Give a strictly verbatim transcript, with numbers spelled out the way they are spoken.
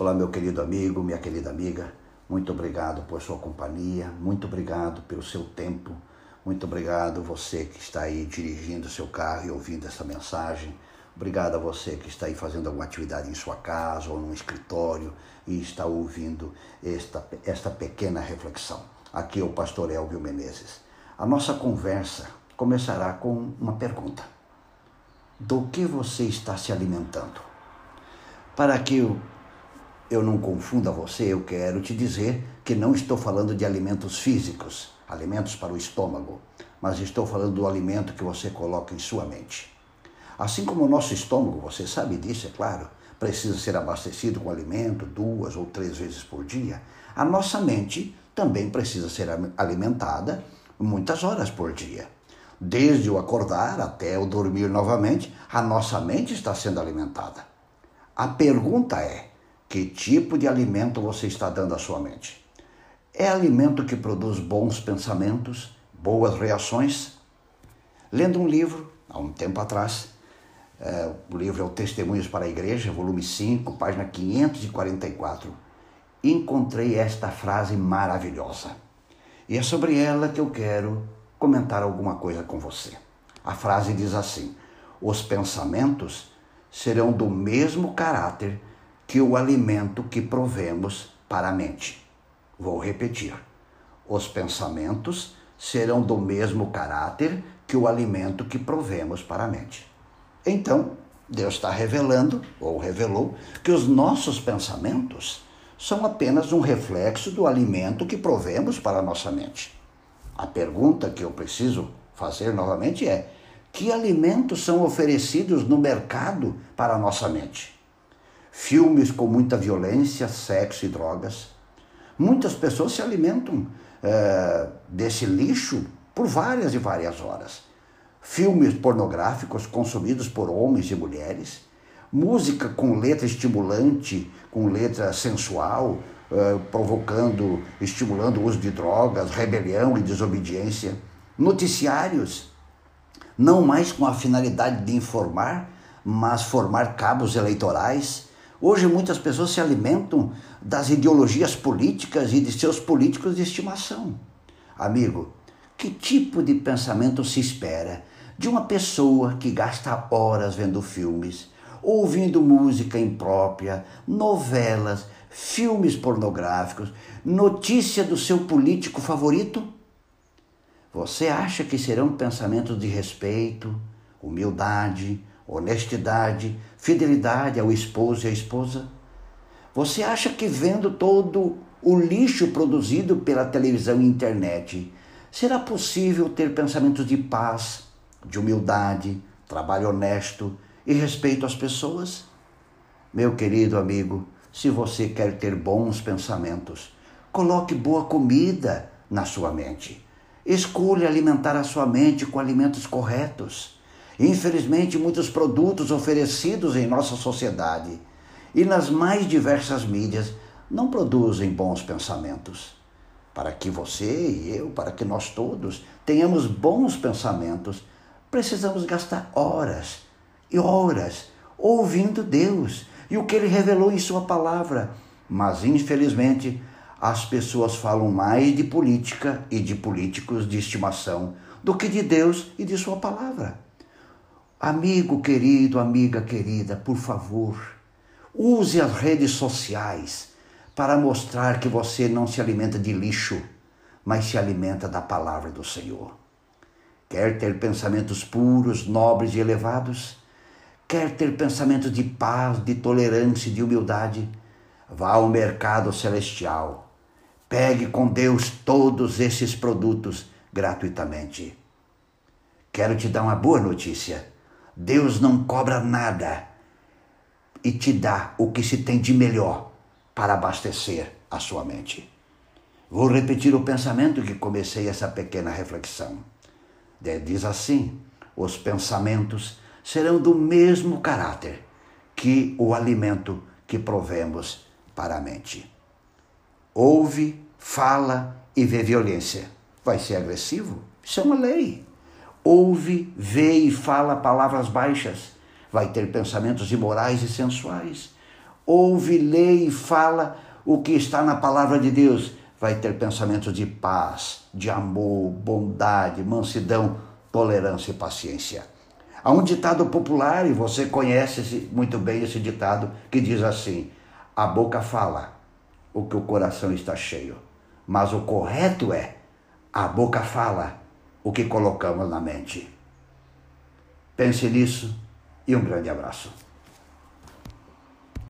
Olá, meu querido amigo, minha querida amiga, muito obrigado por sua companhia, muito obrigado pelo seu tempo, muito obrigado você que está aí dirigindo seu carro e ouvindo essa mensagem, obrigado a você que está aí fazendo alguma atividade em sua casa ou num escritório e está ouvindo esta, esta pequena reflexão. Aqui é o pastor Elvio Menezes. A nossa conversa começará com uma pergunta. Do que você está se alimentando? Para que eu Eu não confunda você, eu quero te dizer que não estou falando de alimentos físicos, alimentos para o estômago, mas estou falando do alimento que você coloca em sua mente. Assim como o nosso estômago, você sabe disso, é claro, precisa ser abastecido com alimento duas ou três vezes por dia, a nossa mente também precisa ser alimentada muitas horas por dia. Desde o acordar até o dormir novamente, a nossa mente está sendo alimentada. A pergunta é, que tipo de alimento você está dando à sua mente? É alimento que produz bons pensamentos, boas reações? Lendo um livro, há um tempo atrás, é, o livro é O Testemunhos para a Igreja, volume cinco, página quinhentos e quarenta e quatro, encontrei esta frase maravilhosa. E é sobre ela que eu quero comentar alguma coisa com você. A frase diz assim: os pensamentos serão do mesmo caráter que o alimento que provemos para a mente. Vou repetir. Os pensamentos serão do mesmo caráter que o alimento que provemos para a mente. Então, Deus está revelando, ou revelou, que os nossos pensamentos são apenas um reflexo do alimento que provemos para a nossa mente. A pergunta que eu preciso fazer novamente é: que alimentos são oferecidos no mercado para a nossa mente? Filmes com muita violência, sexo e drogas. Muitas pessoas se alimentam é, desse lixo por várias e várias horas. Filmes pornográficos consumidos por homens e mulheres. Música com letra estimulante, com letra sensual, é, provocando, estimulando o uso de drogas, rebelião e desobediência. Noticiários, não mais com a finalidade de informar, mas formar cabos eleitorais. Hoje muitas pessoas se alimentam das ideologias políticas e de seus políticos de estimação. Amigo, que tipo de pensamento se espera de uma pessoa que gasta horas vendo filmes, ouvindo música imprópria, novelas, filmes pornográficos, notícia do seu político favorito? Você acha que serão pensamentos de respeito, humildade, honestidade, fidelidade ao esposo e à esposa? Você acha que vendo todo o lixo produzido pela televisão e internet, será possível ter pensamentos de paz, de humildade, trabalho honesto e respeito às pessoas? Meu querido amigo, se você quer ter bons pensamentos, coloque boa comida na sua mente. Escolha alimentar a sua mente com alimentos corretos. Infelizmente, muitos produtos oferecidos em nossa sociedade e nas mais diversas mídias não produzem bons pensamentos. Para que você e eu, para que nós todos tenhamos bons pensamentos, precisamos gastar horas e horas ouvindo Deus e o que Ele revelou em Sua palavra. Mas, infelizmente, as pessoas falam mais de política e de políticos de estimação do que de Deus e de Sua palavra. Amigo querido, amiga querida, por favor, use as redes sociais para mostrar que você não se alimenta de lixo, mas se alimenta da palavra do Senhor. Quer ter pensamentos puros, nobres e elevados? Quer ter pensamentos de paz, de tolerância e de humildade? Vá ao mercado celestial. Pegue com Deus todos esses produtos gratuitamente. Quero te dar uma boa notícia. Deus não cobra nada e te dá o que se tem de melhor para abastecer a sua mente. Vou repetir o pensamento que comecei essa pequena reflexão. Diz assim: os pensamentos serão do mesmo caráter que o alimento que provemos para a mente. Ouve, fala e vê violência. Vai ser agressivo? Isso é uma lei. Ouve, vê e fala palavras baixas. Vai ter pensamentos imorais e sensuais. ouve, lê e fala o que está na palavra de Deus, vai ter pensamentos de paz, de amor, bondade, mansidão, tolerância e paciência. Há um ditado popular, e você conhece muito bem esse ditado, que diz assim: a boca fala o que o coração está cheio, mas o correto é: a boca fala o que colocamos na mente. Pense nisso e um grande abraço.